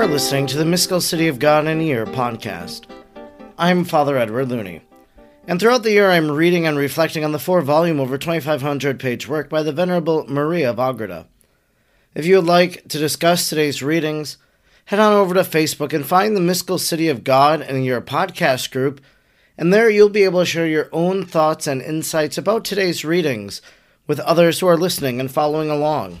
are listening to the Mystical City of God in a Year podcast. I'm Fr. Edward Looney, and throughout the year I'm reading and reflecting on the four-volume, over 2,500-page work by the Venerable María of Ágreda. If you would like to discuss today's readings, head on over to Facebook and find the Mystical City of God in a Year podcast group, and there you'll be able to share your own thoughts and insights about today's readings with others who are listening and following along.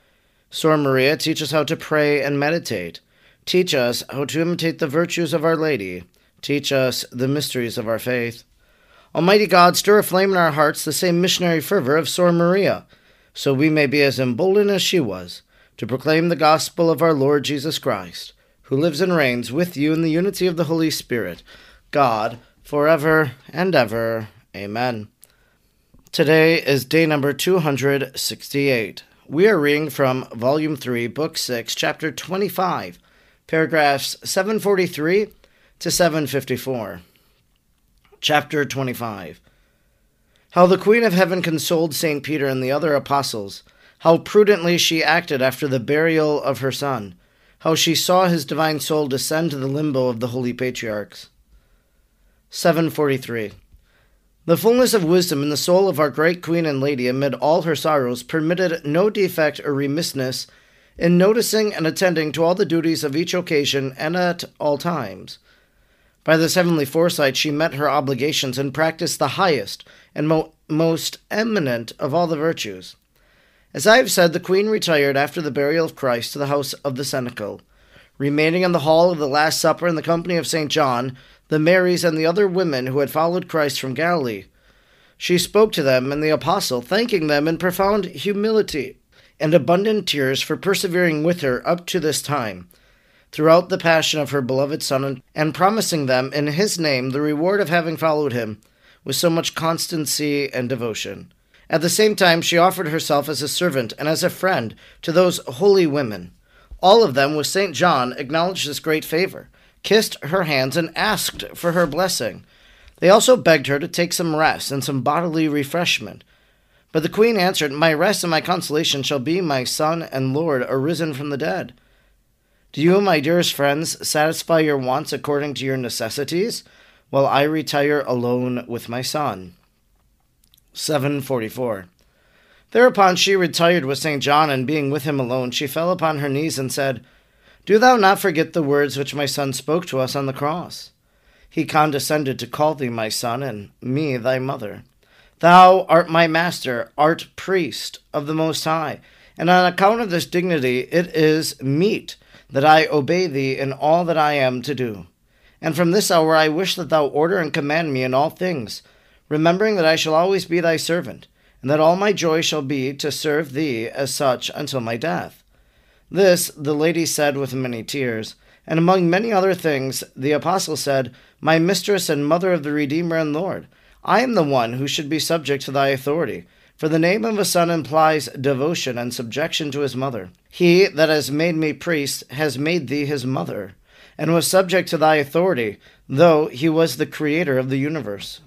Sor María, teach us how to pray and meditate. Teach us how to imitate the virtues of Our Lady. Teach us the mysteries of our faith. Almighty God, stir aflame in our hearts the same missionary fervor of Sor María, so we may be as emboldened as she was to proclaim the gospel of our Lord Jesus Christ, who lives and reigns with you in the unity of the Holy Spirit, God, forever and ever. Amen. Today is day number 268. We are reading from Volume 3, Book 6, Chapter 25, paragraphs 743 to 754. Chapter 25. How the Queen of Heaven consoled St. Peter and the other apostles. How prudently she acted after the burial of her son. How she saw his divine soul descend to the limbo of the holy patriarchs. 743. The fullness of wisdom in the soul of our great Queen and Lady amid all her sorrows permitted no defect or remissness in noticing and attending to all the duties of each occasion and at all times. By this heavenly foresight she met her obligations and practiced the highest and most eminent of all the virtues. As I have said, the Queen retired after the burial of Christ to the house of the Senecal, remaining in the hall of the Last Supper in the company of St. John, the Marys, and the other women who had followed Christ from Galilee. She spoke to them and the apostle, thanking them in profound humility and abundant tears for persevering with her up to this time, throughout the passion of her beloved Son, and promising them in his name the reward of having followed him with so much constancy and devotion. At the same time, she offered herself as a servant and as a friend to those holy women. All of them, with St. John, acknowledged this great favor, kissed her hands, and asked for her blessing. They also begged her to take some rest and some bodily refreshment. But the Queen answered, "My rest and my consolation shall be my Son and Lord arisen from the dead. Do you, my dearest friends, satisfy your wants according to your necessities, while I retire alone with my Son." 744. Thereupon she retired with St. John, and being with him alone, she fell upon her knees and said, "Do thou not forget the words which my Son spoke to us on the cross. He condescended to call thee my Son, and me thy mother. Thou art my Master, art priest of the Most High, and on account of this dignity it is meet that I obey thee in all that I am to do. And from this hour I wish that thou order and command me in all things, remembering that I shall always be thy servant, and that all my joy shall be to serve thee as such until my death." This the lady said with many tears, and among many other things the apostle said, "My mistress and mother of the Redeemer and Lord, I am the one who should be subject to thy authority, for the name of a son implies devotion and subjection to his mother. He that has made me priest has made thee his mother, and was subject to thy authority, though he was the creator of the universe."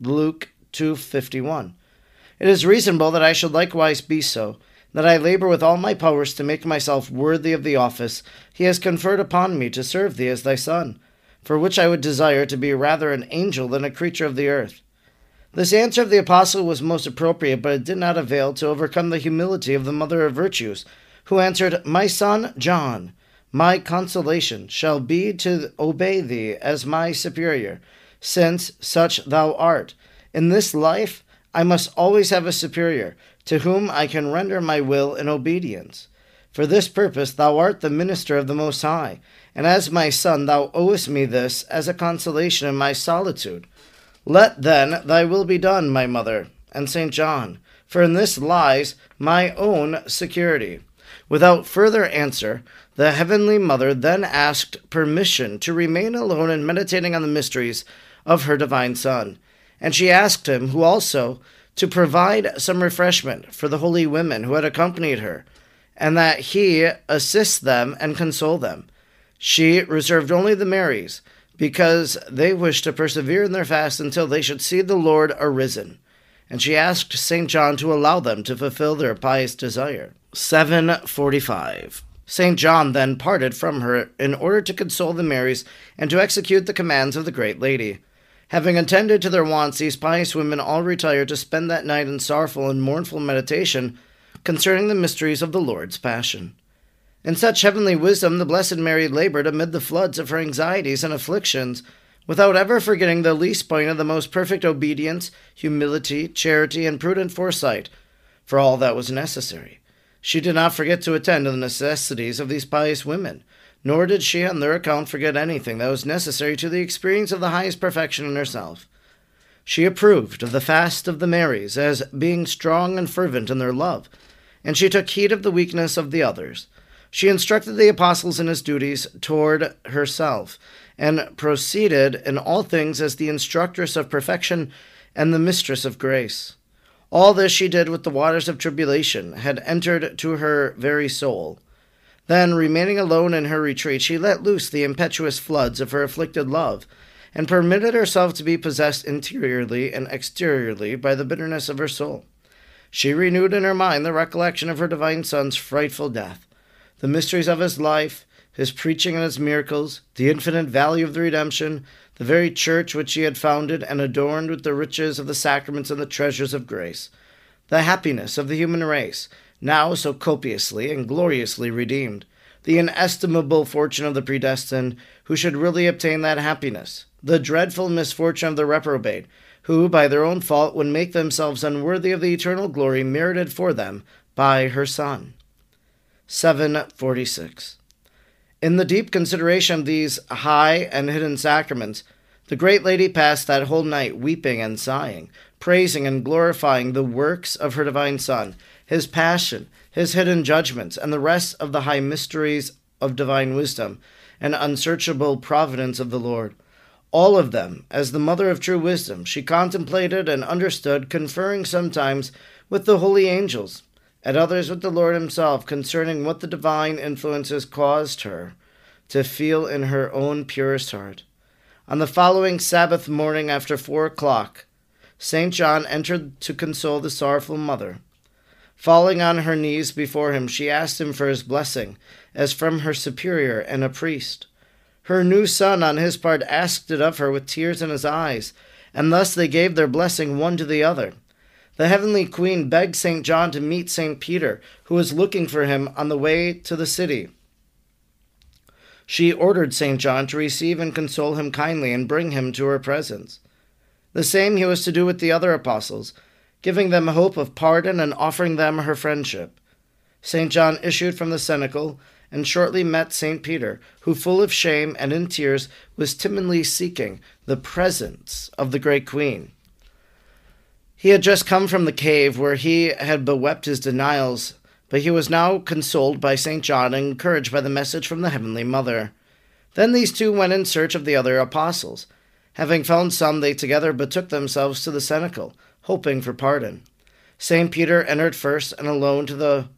Luke 2:51. It is reasonable that I should likewise be so, that I labor with all my powers to make myself worthy of the office he has conferred upon me to serve thee as thy son, for which I would desire to be rather an angel than a creature of the earth. This answer of the apostle was most appropriate, but it did not avail to overcome the humility of the mother of virtues, who answered, "My son John, my consolation shall be to obey thee as my superior, since such thou art. In this life I must always have a superior, to whom I can render my will in obedience. For this purpose thou art the minister of the Most High, and as my son thou owest me this as a consolation in my solitude. Let then thy will be done, my mother," and St. John, "for in this lies my own security." Without further answer, the Heavenly Mother then asked permission to remain alone in meditating on the mysteries of her Divine Son, and she asked him, who also, to provide some refreshment for the holy women who had accompanied her, and that he assist them and console them. She reserved only the Marys, because they wished to persevere in their fast until they should see the Lord arisen, and she asked St. John to allow them to fulfill their pious desire. 745. St. John then parted from her in order to console the Marys and to execute the commands of the great lady. Having attended to their wants, these pious women all retired to spend that night in sorrowful and mournful meditation concerning the mysteries of the Lord's Passion. In such heavenly wisdom, the Blessed Mary labored amid the floods of her anxieties and afflictions, without ever forgetting the least point of the most perfect obedience, humility, charity, and prudent foresight, for all that was necessary. She did not forget to attend to the necessities of these pious women, nor did she on their account forget anything that was necessary to the experience of the highest perfection in herself. She approved of the fast of the Marys as being strong and fervent in their love, and she took heed of the weakness of the others. She instructed the apostles in his duties toward herself, and proceeded in all things as the instructress of perfection and the mistress of grace. All this she did with the waters of tribulation, had entered to her very soul. Then, remaining alone in her retreat, she let loose the impetuous floods of her afflicted love, and permitted herself to be possessed interiorly and exteriorly by the bitterness of her soul. She renewed in her mind the recollection of her Divine Son's frightful death, the mysteries of his life, his preaching and his miracles, the infinite value of the redemption, the very church which he had founded and adorned with the riches of the sacraments and the treasures of grace, the happiness of the human race, now so copiously and gloriously redeemed, the inestimable fortune of the predestined, who should really obtain that happiness, the dreadful misfortune of the reprobate, who, by their own fault, would make themselves unworthy of the eternal glory merited for them by her Son. 746. In the deep consideration of these high and hidden sacraments, the great lady passed that whole night weeping and sighing, praising and glorifying the works of her Divine Son, his passion, his hidden judgments, and the rest of the high mysteries of divine wisdom and unsearchable providence of the Lord. All of them, as the mother of true wisdom, she contemplated and understood, conferring sometimes with the holy angels, at others with the Lord himself, concerning what the divine influences caused her to feel in her own purest heart. On the following Sabbath morning after 4 o'clock, St. John entered to console the sorrowful mother. Falling on her knees before him, she asked him for his blessing, as from her superior and a priest. Her new son, on his part, asked it of her with tears in his eyes, and thus they gave their blessing one to the other. The heavenly queen begged St. John to meet St. Peter, who was looking for him on the way to the city. She ordered St. John to receive and console him kindly and bring him to her presence. The same he was to do with the other apostles, giving them hope of pardon and offering them her friendship. St. John issued from the cenacle and shortly met St. Peter, who, full of shame and in tears, was timidly seeking the presence of the great queen. He had just come from the cave where he had bewept his denials, but he was now consoled by St. John and encouraged by the message from the Heavenly Mother. Then these two went in search of the other apostles. Having found some, they together betook themselves to the cenacle, hoping for pardon. St. Peter entered first and alone to the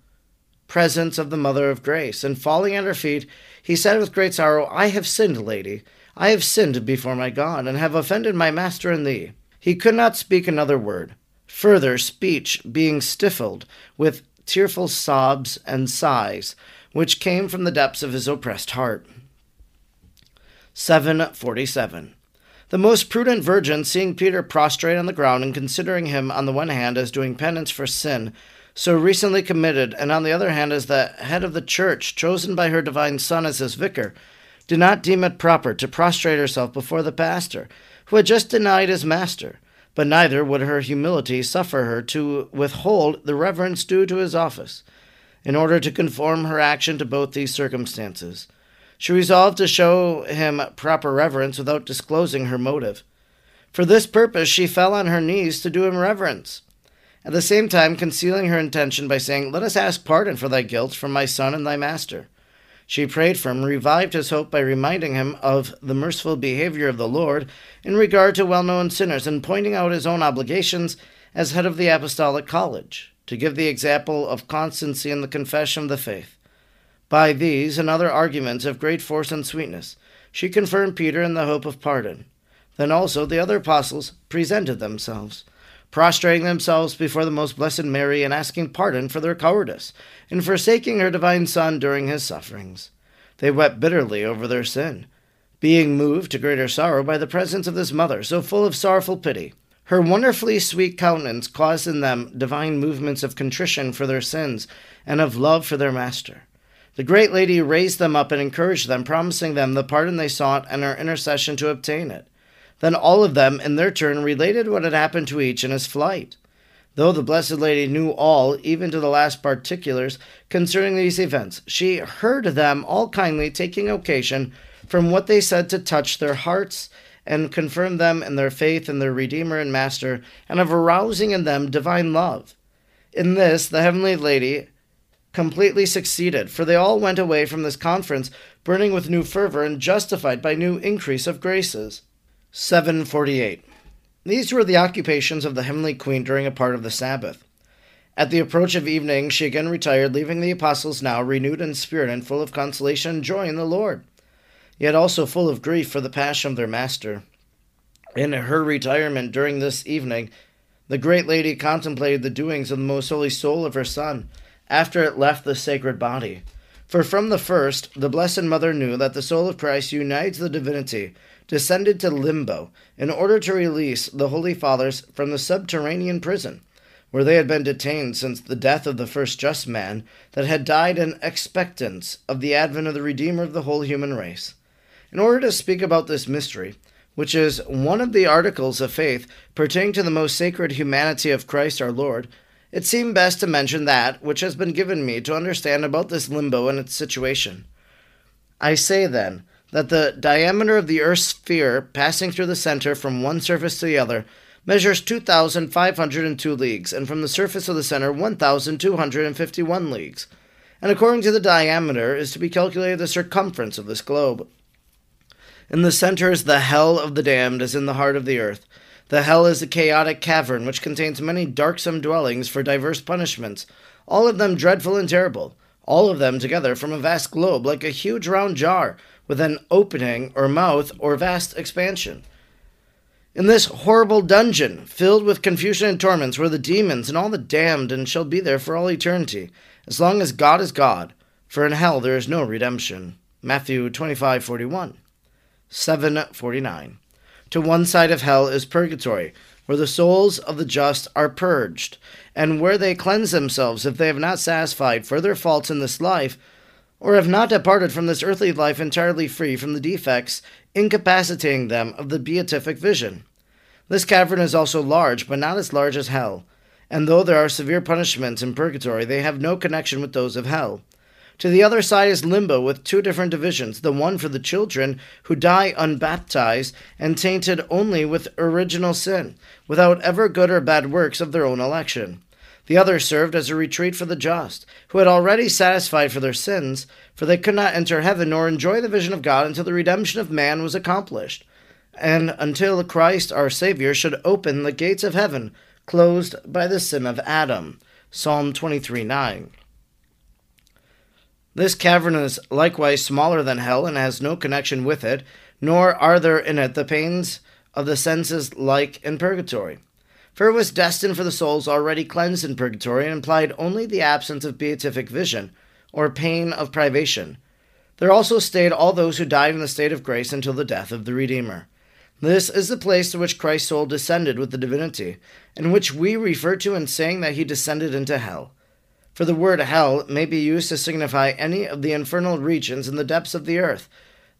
presence of the Mother of Grace, and falling at her feet, he said with great sorrow, "I have sinned, Lady. I have sinned before my God, and have offended my Master and thee." He could not speak another word. Further speech being stifled with tearful sobs and sighs, which came from the depths of his oppressed heart. 747. The most prudent virgin, seeing Peter prostrate on the ground and considering him on the one hand as doing penance for sin so recently committed, and on the other hand as the head of the church chosen by her Divine Son as his vicar, did not deem it proper to prostrate herself before the pastor, who had just denied his master, but neither would her humility suffer her to withhold the reverence due to his office, in order to conform her action to both these circumstances. She resolved to show him proper reverence without disclosing her motive. For this purpose she fell on her knees to do him reverence, at the same time concealing her intention by saying, "Let us ask pardon for thy guilt from my son and thy master." She prayed for him, revived his hope by reminding him of the merciful behavior of the Lord in regard to well-known sinners and pointing out his own obligations as head of the Apostolic College, to give the example of constancy in the confession of the faith. By these and other arguments of great force and sweetness, she confirmed Peter in the hope of pardon. Then also the other apostles presented themselves, prostrating themselves before the most blessed Mary and asking pardon for their cowardice in forsaking her divine Son during his sufferings. They wept bitterly over their sin, being moved to greater sorrow by the presence of this mother, so full of sorrowful pity. Her wonderfully sweet countenance caused in them divine movements of contrition for their sins and of love for their Master. The great lady raised them up and encouraged them, promising them the pardon they sought and her intercession to obtain it. Then all of them, in their turn, related what had happened to each in his flight. Though the Blessed Lady knew all, even to the last particulars, concerning these events, she heard them all kindly, taking occasion from what they said to touch their hearts and confirm them in their faith in their Redeemer and Master, and of arousing in them divine love. In this, the Heavenly Lady completely succeeded, for they all went away from this conference, burning with new fervor and justified by new increase of graces. 748. These were the occupations of the Heavenly Queen during a part of the Sabbath. At the approach of evening, she again retired, leaving the apostles now renewed in spirit and full of consolation and joy in the Lord, yet also full of grief for the passion of their Master. In her retirement during this evening, the great lady contemplated the doings of the most holy soul of her Son after it left the sacred body. For from the first, the Blessed Mother knew that the soul of Christ unites the divinity, descended to limbo, in order to release the Holy Fathers from the subterranean prison, where they had been detained since the death of the first just man that had died in expectance of the advent of the Redeemer of the whole human race. In order to speak about this mystery, which is one of the articles of faith pertaining to the most sacred humanity of Christ our Lord, it seemed best to mention that which has been given me to understand about this limbo and its situation. I say, then, that the diameter of the earth's sphere, passing through the center from one surface to the other, measures 2,502 leagues, and from the surface of the center 1,251 leagues, and according to the diameter is to be calculated the circumference of this globe. In the center is the hell of the damned, as in the heart of the earth. The hell is a chaotic cavern which contains many darksome dwellings for diverse punishments, all of them dreadful and terrible, all of them together from a vast globe like a huge round jar with an opening or mouth or vast expansion. In this horrible dungeon, filled with confusion and torments, were the demons and all the damned, and shall be there for all eternity, as long as God is God, for in hell there is no redemption. Matthew 25:41. 749. To one side of hell is purgatory, where the souls of the just are purged, and where they cleanse themselves if they have not satisfied for their faults in this life, or have not departed from this earthly life entirely free from the defects incapacitating them of the beatific vision. This cavern is also large, but not as large as hell, and though there are severe punishments in purgatory, they have no connection with those of hell. To the other side is limbo, with two different divisions, the one for the children who die unbaptized and tainted only with original sin, without ever good or bad works of their own election. The other served as a retreat for the just, who had already satisfied for their sins, for they could not enter heaven nor enjoy the vision of God until the redemption of man was accomplished, and until Christ our Savior should open the gates of heaven, closed by the sin of Adam. Psalm 23:9. This cavern is likewise smaller than hell and has no connection with it, nor are there in it the pains of the senses like in purgatory. For it was destined for the souls already cleansed in purgatory and implied only the absence of beatific vision, or pain of privation. There also stayed all those who died in the state of grace until the death of the Redeemer. This is the place to which Christ's soul descended with the divinity, and which we refer to in saying that he descended into hell. For the word hell may be used to signify any of the infernal regions in the depths of the earth,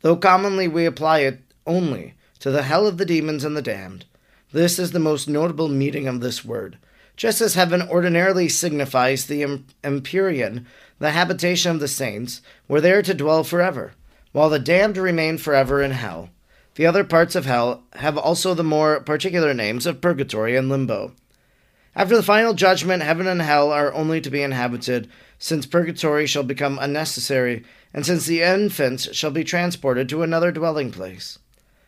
though commonly we apply it only to the hell of the demons and the damned. This is the most notable meaning of this word. Just as heaven ordinarily signifies the Empyrean, the habitation of the saints, where they are to dwell forever, while the damned remain forever in hell. The other parts of hell have also the more particular names of purgatory and limbo. After the final judgment, heaven and hell are only to be inhabited, since purgatory shall become unnecessary, and since the infants shall be transported to another dwelling place.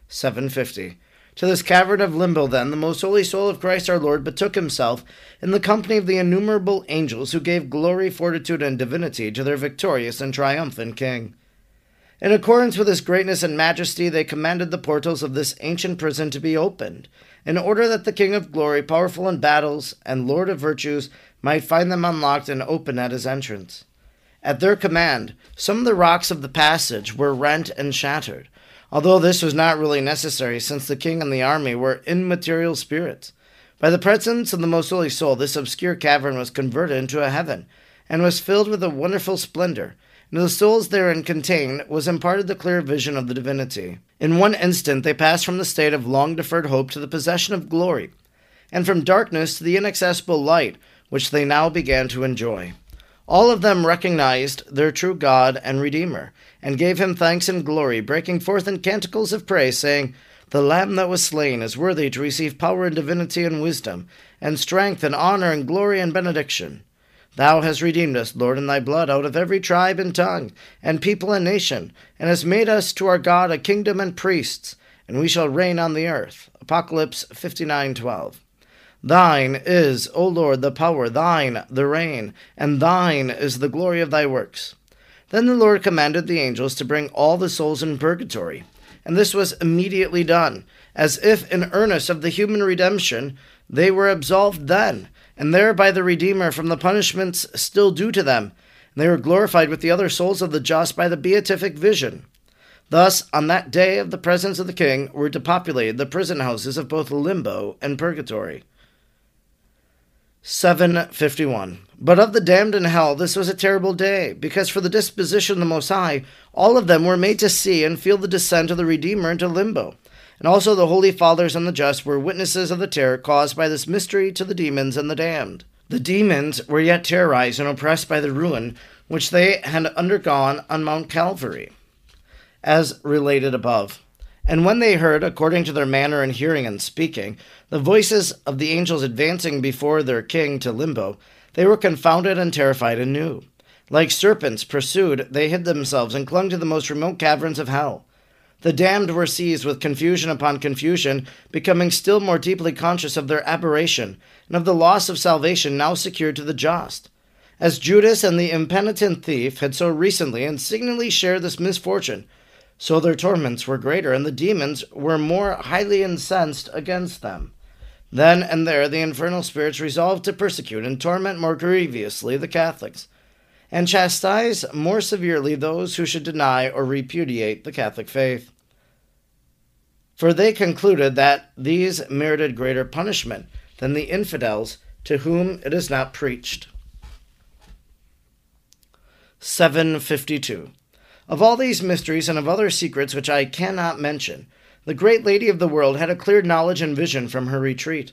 750. To this cavern of limbo, then, the most holy soul of Christ our Lord betook himself in the company of the innumerable angels who gave glory, fortitude, and divinity to their victorious and triumphant King. In accordance with his greatness and majesty, they commanded the portals of this ancient prison to be opened, in order that the King of glory, powerful in battles, and Lord of virtues, might find them unlocked and open at his entrance. At their command, some of the rocks of the passage were rent and shattered, although this was not really necessary, since the king and the army were immaterial spirits. By the presence of the Most Holy Soul, this obscure cavern was converted into a heaven, and was filled with a wonderful splendor, and to the souls therein contained was imparted the clear vision of the divinity. In one instant they passed from the state of long-deferred hope to the possession of glory, and from darkness to the inaccessible light, which they now began to enjoy. All of them recognized their true God and Redeemer, and gave him thanks and glory, breaking forth in canticles of praise, saying, "The Lamb that was slain is worthy to receive power and divinity and wisdom, and strength and honor and glory and benediction. Thou hast redeemed us, Lord, in thy blood, out of every tribe and tongue, and people and nation, and hast made us to our God a kingdom and priests, and we shall reign on the earth." Apocalypse 59:12. Thine is, O Lord, the power, thine the reign, and thine is the glory of thy works. Then the Lord commanded the angels to bring all the souls in purgatory, and this was immediately done, as if in earnest of the human redemption they were absolved then, and thereby the Redeemer from the punishments still due to them, and they were glorified with the other souls of the just by the beatific vision. Thus, on that day of the presence of the King, were depopulated the prison houses of both limbo and purgatory. 751. But of the damned in hell this was a terrible day, because for the disposition of the Most High, all of them were made to see and feel the descent of the Redeemer into limbo, and also the holy fathers and the just were witnesses of the terror caused by this mystery to the demons and the damned. The demons were yet terrorized and oppressed by the ruin which they had undergone on Mount Calvary, as related above. And when they heard, according to their manner in hearing and speaking, the voices of the angels advancing before their king to limbo, they were confounded and terrified anew. Like serpents pursued, they hid themselves and clung to the most remote caverns of hell. The damned were seized with confusion upon confusion, becoming still more deeply conscious of their aberration, and of the loss of salvation now secured to the just. As Judas and the impenitent thief had so recently and signally shared this misfortune, so their torments were greater, and the demons were more highly incensed against them. Then and there the infernal spirits resolved to persecute and torment more grievously the Catholics, and chastise more severely those who should deny or repudiate the Catholic faith. For they concluded that these merited greater punishment than the infidels to whom it is not preached. 752. Of all these mysteries and of other secrets which I cannot mention, the great lady of the world had a clear knowledge and vision from her retreat.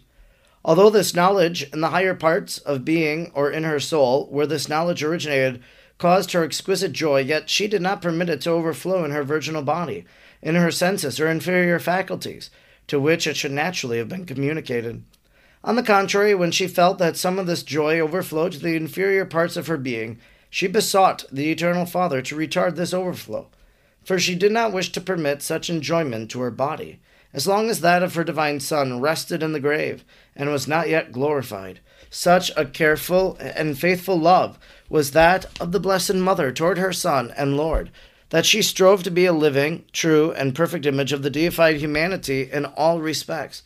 Although this knowledge in the higher parts of being or in her soul, where this knowledge originated, caused her exquisite joy, yet she did not permit it to overflow in her virginal body, in her senses or inferior faculties, to which it should naturally have been communicated. On the contrary, when she felt that some of this joy overflowed to the inferior parts of her being, she besought the Eternal Father to retard this overflow, for she did not wish to permit such enjoyment to her body, as long as that of her divine Son rested in the grave and was not yet glorified. Such a careful and faithful love was that of the Blessed Mother toward her Son and Lord, that she strove to be a living, true, and perfect image of the deified humanity in all respects,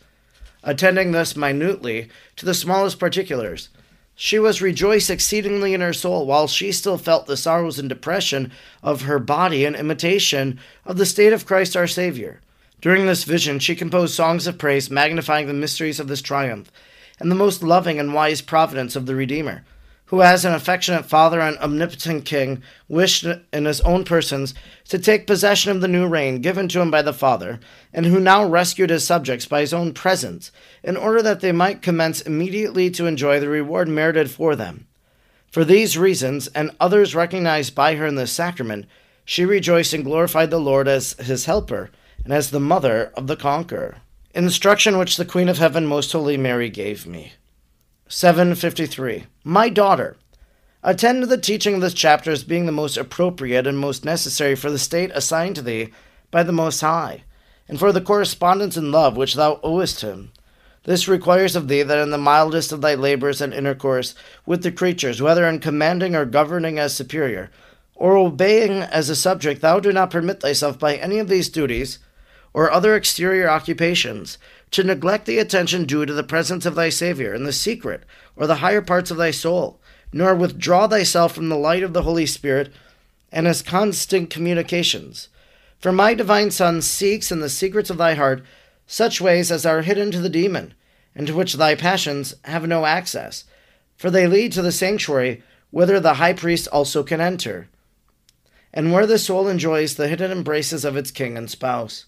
attending thus minutely to the smallest particulars. She was rejoiced exceedingly in her soul, while she still felt the sorrows and depression of her body in imitation of the state of Christ our Savior. During this vision she composed songs of praise, magnifying the mysteries of this triumph, and the most loving and wise providence of the Redeemer, who as an affectionate Father and omnipotent King wished in his own persons to take possession of the new reign given to him by the Father, and who now rescued his subjects by his own presence, in order that they might commence immediately to enjoy the reward merited for them. For these reasons, and others recognized by her in this sacrament, she rejoiced and glorified the Lord as his helper, and as the mother of the conqueror. Instruction which the Queen of Heaven, Most Holy Mary, gave me. 753. My daughter, attend to the teaching of this chapter as being the most appropriate and most necessary for the state assigned to thee by the Most High, and for the correspondence in love which thou owest him. This requires of thee that in the mildest of thy labors and intercourse with the creatures, whether in commanding or governing as superior, or obeying as a subject, thou do not permit thyself by any of these duties or other exterior occupations to neglect the attention due to the presence of thy Saviour in the secret or the higher parts of thy soul, nor withdraw thyself from the light of the Holy Spirit and his constant communications. For my divine Son seeks in the secrets of thy heart such ways as are hidden to the demon, and to which thy passions have no access, for they lead to the sanctuary, whither the high priest also can enter, and where the soul enjoys the hidden embraces of its king and spouse.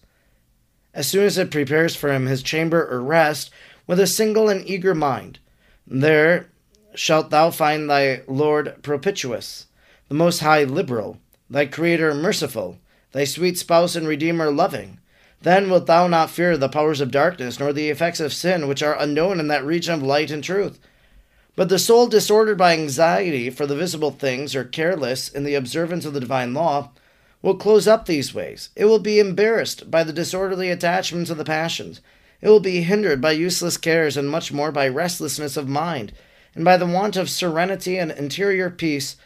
As soon as it prepares for him his chamber or rest, with a single and eager mind, there shalt thou find thy Lord propitious, the Most High liberal, thy Creator merciful, thy sweet spouse and Redeemer loving. Then wilt thou not fear the powers of darkness, nor the effects of sin, which are unknown in that region of light and truth. But the soul disordered by anxiety for the visible things, or careless in the observance of the divine law, will close up these ways. It will be embarrassed by the disorderly attachments of the passions. It will be hindered by useless cares, and much more by restlessness of mind, and by the want of serenity and interior peace,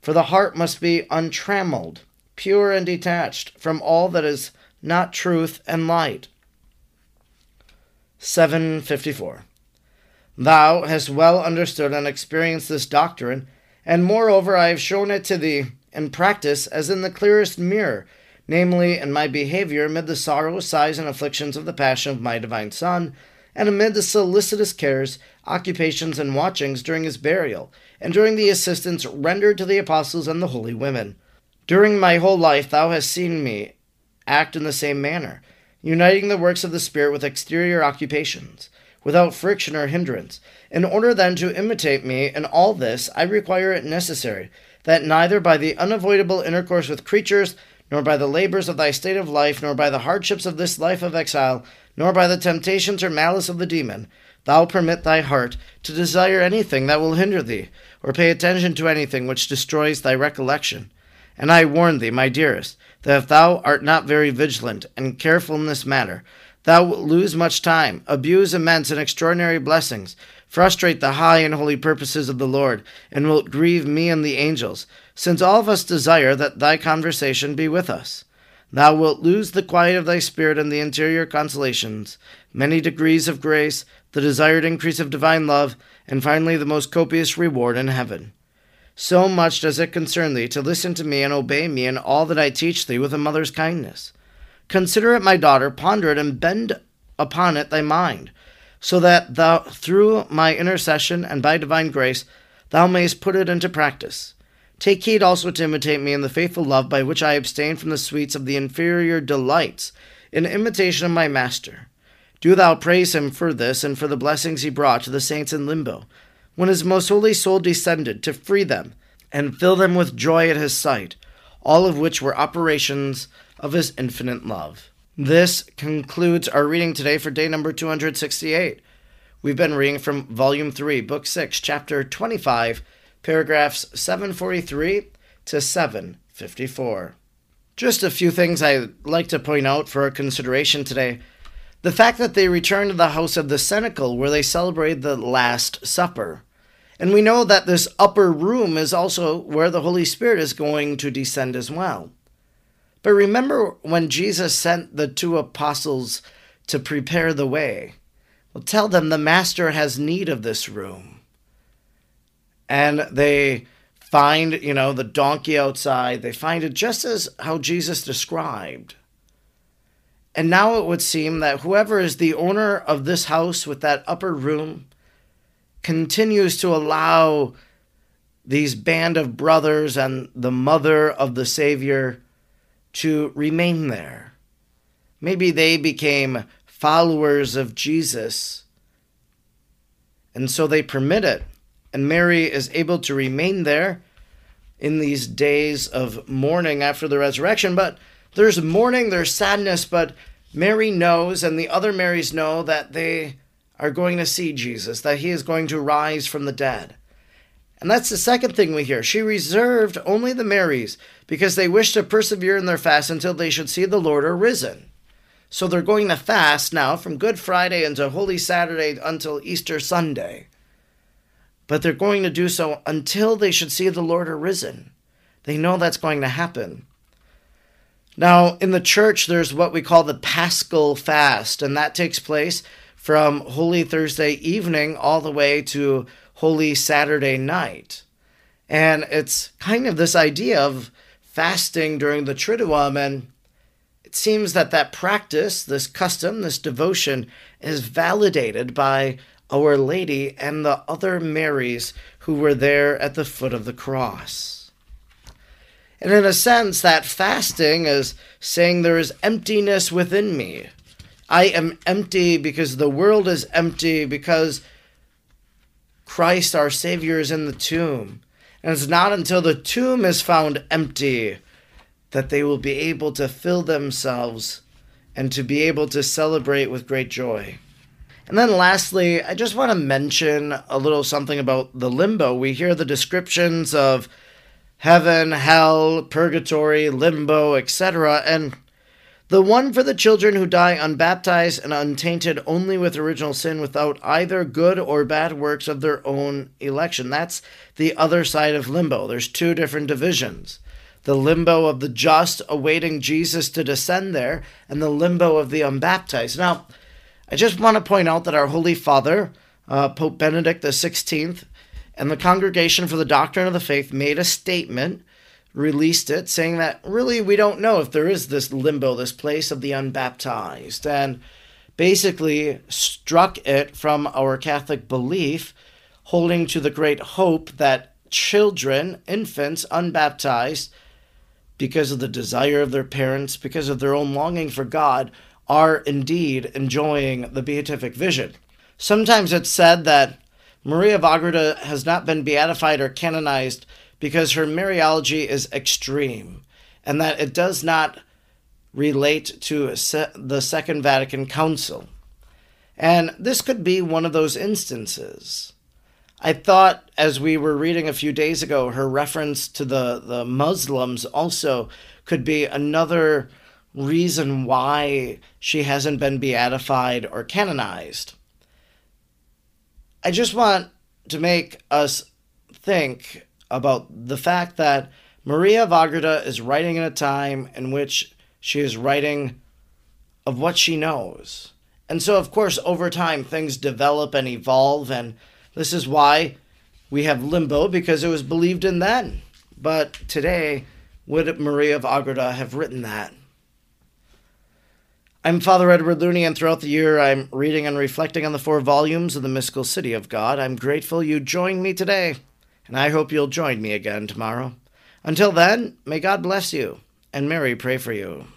for the heart must be untrammeled, pure and detached from all that is not truth and light. 754. Thou hast well understood and experienced this doctrine, and moreover I have shown it to thee in practice as in the clearest mirror, namely in my behavior amid the sorrows, sighs, and afflictions of the passion of my divine Son, and amid the solicitous cares, occupations, and watchings during his burial, and during the assistance rendered to the apostles and the holy women. During my whole life thou hast seen me act in the same manner, uniting the works of the Spirit with exterior occupations, without friction or hindrance. In order then to imitate me in all this, I require it necessary, that neither by the unavoidable intercourse with creatures, nor by the labors of thy state of life, nor by the hardships of this life of exile, nor by the temptations or malice of the demon, thou permit thy heart to desire anything that will hinder thee, or pay attention to anything which destroys thy recollection. And I warn thee, my dearest, that if thou art not very vigilant and careful in this matter, thou wilt lose much time, abuse immense and extraordinary blessings, frustrate the high and holy purposes of the Lord, and wilt grieve me and the angels, since all of us desire that thy conversation be with us. Thou wilt lose the quiet of thy spirit and the interior consolations, many degrees of grace, the desired increase of divine love, and finally the most copious reward in heaven. So much does it concern thee to listen to me and obey me in all that I teach thee with a mother's kindness. Consider it, my daughter, ponder it, and bend upon it thy mind, so that thou, through my intercession and by divine grace, thou mayst put it into practice. Take heed also to imitate me in the faithful love by which I abstain from the sweets of the inferior delights, in imitation of my Master. Do thou praise him for this and for the blessings he brought to the saints in limbo, when his most holy soul descended to free them and fill them with joy at his sight, all of which were operations of his infinite love. This concludes our reading today for day number 268. We've been reading from Volume 3, Book 6, Chapter 25, paragraphs 743 to 754. Just a few things I'd like to point out for our consideration today. The fact that they returned to the house of the Cenacle, where they celebrated the Last Supper. And we know that this upper room is also where the Holy Spirit is going to descend as well. But remember when Jesus sent the two apostles to prepare the way. Well, tell them the Master has need of this room. And they find, the donkey outside. They find it just as how Jesus described. And now it would seem that whoever is the owner of this house with that upper room continues to allow these band of brothers and the mother of the Savior to remain there. Maybe they became followers of Jesus, and so they permit it. And Mary is able to remain there in these days of mourning after the resurrection. But there's mourning, there's sadness, but Mary knows, and the other Marys know, that they are going to see Jesus, that he is going to rise from the dead. And that's the second thing we hear. She reserved only the Marys because they wished to persevere in their fast until they should see the Lord arisen. So they're going to fast now from Good Friday until Holy Saturday until Easter Sunday. But they're going to do so until they should see the Lord arisen. They know that's going to happen. Now, in the church, there's what we call the Paschal Fast, and that takes place from Holy Thursday evening all the way to Holy Saturday night. And it's kind of this idea of fasting during the Triduum, and it seems that that practice, this custom, this devotion, is validated by Our Lady and the other Marys who were there at the foot of the cross. And in a sense, that fasting is saying there is emptiness within me. I am empty because the world is empty, because Christ, our Savior, is in the tomb. And it's not until the tomb is found empty that they will be able to fill themselves and to be able to celebrate with great joy. And then lastly, I just want to mention a little something about the limbo. We hear the descriptions of heaven, hell, purgatory, limbo, etc. And the one for the children who die unbaptized and untainted only with original sin, without either good or bad works of their own election. That's the other side of limbo. There's two different divisions. The limbo of the just awaiting Jesus to descend there, and the limbo of the unbaptized. Now, I just want to point out that our Holy Father, Pope Benedict XVI, and the Congregation for the Doctrine of the Faith made a statement, released it, saying that really we don't know if there is this limbo, this place of the unbaptized, and basically struck it from our Catholic belief, holding to the great hope that children, infants, unbaptized, because of the desire of their parents, because of their own longing for God, are indeed enjoying the beatific vision. Sometimes it's said that María of Ágreda has not been beatified or canonized because her Mariology is extreme, and that it does not relate to the Second Vatican Council. And this could be one of those instances. I thought, as we were reading a few days ago, her reference to the Muslims also could be another reason why she hasn't been beatified or canonized. I just want to make us think about the fact that María of Ágreda is writing in a time in which she is writing of what she knows. And so, of course, over time, things develop and evolve, and this is why we have limbo, because it was believed in then. But today, would María of Ágreda have written that? I'm Fr. Edward Looney, and throughout the year, I'm reading and reflecting on the 4 volumes of the Mystical City of God. I'm grateful you joined me today, and I hope you'll join me again tomorrow. Until then, may God bless you, and Mary pray for you.